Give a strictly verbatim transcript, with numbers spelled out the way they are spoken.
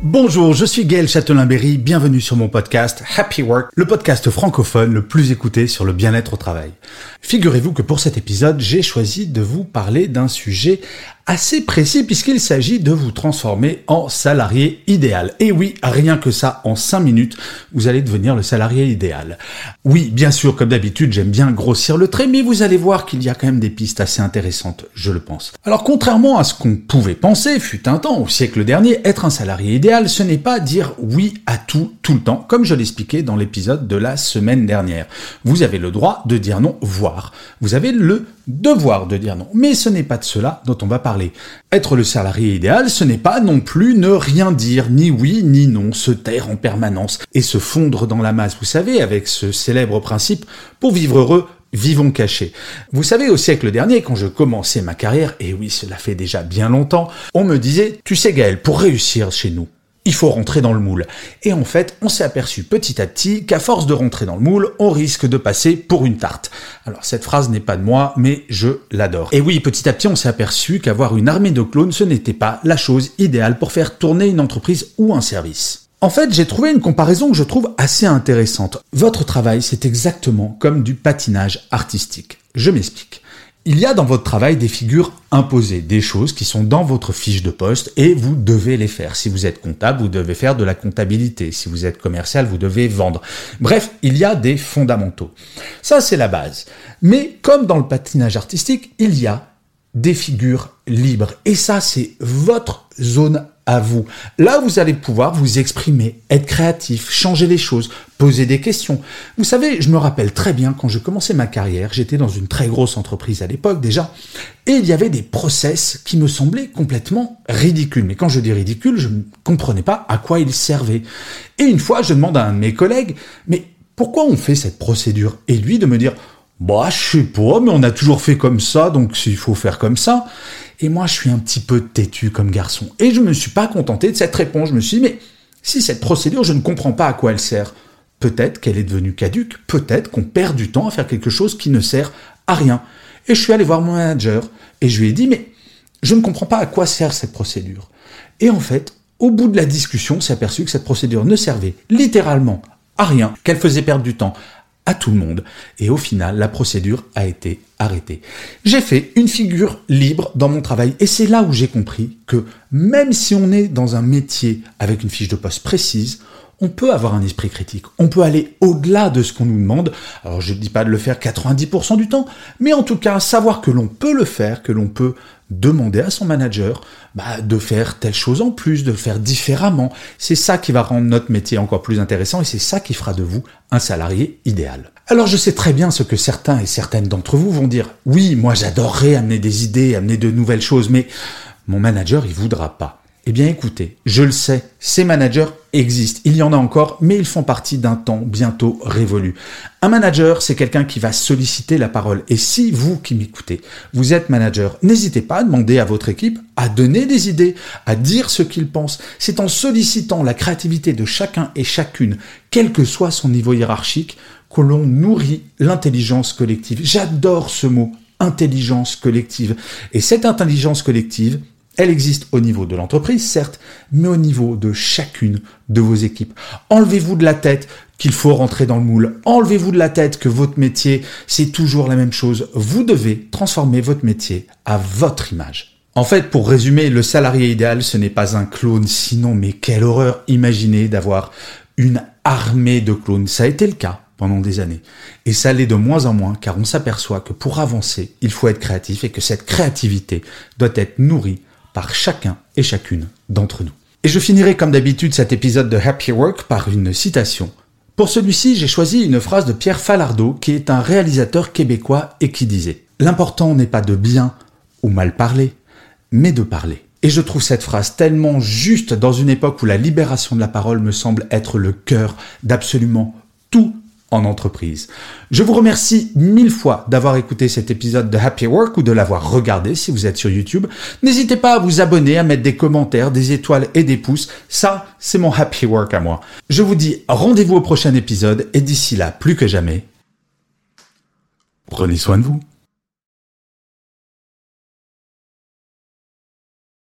Bonjour, je suis Gaël Châtelain-Berry, bienvenue sur mon podcast Happy Work, le podcast francophone le plus écouté sur le bien-être au travail. Figurez-vous que pour cet épisode, j'ai choisi de vous parler d'un sujet assez précis puisqu'il s'agit de vous transformer en salarié idéal. Et oui, rien que ça, en cinq minutes, vous allez devenir le salarié idéal. Oui, bien sûr, comme d'habitude, j'aime bien grossir le trait, mais vous allez voir qu'il y a quand même des pistes assez intéressantes, je le pense. Alors, contrairement à ce qu'on pouvait penser, fut un temps, au siècle dernier, être un salarié idéal, ce n'est pas dire oui à tout, tout le temps, comme je l'expliquais dans l'épisode de la semaine dernière. Vous avez le droit de dire non, voire vous avez le devoir de dire non. Mais ce n'est pas de cela dont on va parler. Être le salarié idéal, ce n'est pas non plus ne rien dire, ni oui, ni non, se taire en permanence et se fondre dans la masse. Vous savez, avec ce célèbre principe, pour vivre heureux, vivons cachés. Vous savez, au siècle dernier, quand je commençais ma carrière, et oui, cela fait déjà bien longtemps, on me disait, tu sais Gaël, pour réussir chez nous, il faut rentrer dans le moule. Et en fait, on s'est aperçu petit à petit qu'à force de rentrer dans le moule, on risque de passer pour une tarte. Alors cette phrase n'est pas de moi, mais je l'adore. Et oui, petit à petit, on s'est aperçu qu'avoir une armée de clones, ce n'était pas la chose idéale pour faire tourner une entreprise ou un service. En fait, j'ai trouvé une comparaison que je trouve assez intéressante. Votre travail, c'est exactement comme du patinage artistique. Je m'explique. Il y a dans votre travail des figures imposées, des choses qui sont dans votre fiche de poste et vous devez les faire. Si vous êtes comptable, vous devez faire de la comptabilité. Si vous êtes commercial, vous devez vendre. Bref, il y a des fondamentaux. Ça, c'est la base. Mais comme dans le patinage artistique, il y a des figures libres. Et ça, c'est votre zone à vous. Là, vous allez pouvoir vous exprimer, être créatif, changer les choses, poser des questions. Vous savez, je me rappelle très bien quand je commençais ma carrière, j'étais dans une très grosse entreprise à l'époque déjà, et il y avait des process qui me semblaient complètement ridicules. Mais quand je dis ridicule, je ne comprenais pas à quoi ils servaient. Et une fois, je demande à un de mes collègues, mais pourquoi on fait cette procédure ? Et lui de me dire, bah, je sais pas, mais on a toujours fait comme ça, donc il faut faire comme ça. Et moi, je suis un petit peu têtu comme garçon. Et je me suis pas contenté de cette réponse. Je me suis dit, mais si cette procédure, je ne comprends pas à quoi elle sert, peut-être qu'elle est devenue caduque, peut-être qu'on perd du temps à faire quelque chose qui ne sert à rien. Et je suis allé voir mon manager et je lui ai dit, mais je ne comprends pas à quoi sert cette procédure. Et en fait, au bout de la discussion, on s'est aperçu que cette procédure ne servait littéralement à rien, qu'elle faisait perdre du temps à tout le monde. Et au final, la procédure a été arrêtée. J'ai fait une figure libre dans mon travail. Et c'est là où j'ai compris que même si on est dans un métier avec une fiche de poste précise, on peut avoir un esprit critique. On peut aller au-delà de ce qu'on nous demande. Alors, je ne dis pas de le faire quatre-vingt-dix pour cent du temps, mais en tout cas, savoir que l'on peut le faire, que l'on peut demander à son manager bah, de faire telle chose en plus, de le faire différemment. C'est ça qui va rendre notre métier encore plus intéressant et c'est ça qui fera de vous un salarié idéal. Alors je sais très bien ce que certains et certaines d'entre vous vont dire. Oui, moi j'adorerais amener des idées, amener de nouvelles choses, mais mon manager il voudra pas. Eh bien écoutez, je le sais, ces managers existent, il y en a encore, mais ils font partie d'un temps bientôt révolu. Un manager, c'est quelqu'un qui va solliciter la parole. Et si vous qui m'écoutez, vous êtes manager, n'hésitez pas à demander à votre équipe, à donner des idées, à dire ce qu'ils pensent. C'est en sollicitant la créativité de chacun et chacune, quel que soit son niveau hiérarchique, que l'on nourrit l'intelligence collective. J'adore ce mot, intelligence collective. Et cette intelligence collective, elle existe au niveau de l'entreprise, certes, mais au niveau de chacune de vos équipes. Enlevez-vous de la tête qu'il faut rentrer dans le moule. Enlevez-vous de la tête que votre métier, c'est toujours la même chose. Vous devez transformer votre métier à votre image. En fait, pour résumer, le salarié idéal, ce n'est pas un clone. Sinon, mais quelle horreur imaginer d'avoir une armée de clones. Ça a été le cas pendant des années. Et ça l'est de moins en moins, car on s'aperçoit que pour avancer, il faut être créatif et que cette créativité doit être nourrie par chacun et chacune d'entre nous. Et je finirai comme d'habitude cet épisode de Happy Work par une citation. Pour celui-ci, j'ai choisi une phrase de Pierre Falardeau, qui est un réalisateur québécois et qui disait « L'important n'est pas de bien ou mal parler, mais de parler ». Et je trouve cette phrase tellement juste dans une époque où la libération de la parole me semble être le cœur d'absolument tout en entreprise. Je vous remercie mille fois d'avoir écouté cet épisode de Happy Work ou de l'avoir regardé si vous êtes sur YouTube. N'hésitez pas à vous abonner, à mettre des commentaires, des étoiles et des pouces. Ça, c'est mon Happy Work à moi. Je vous dis rendez-vous au prochain épisode et d'ici là, plus que jamais, prenez soin de vous.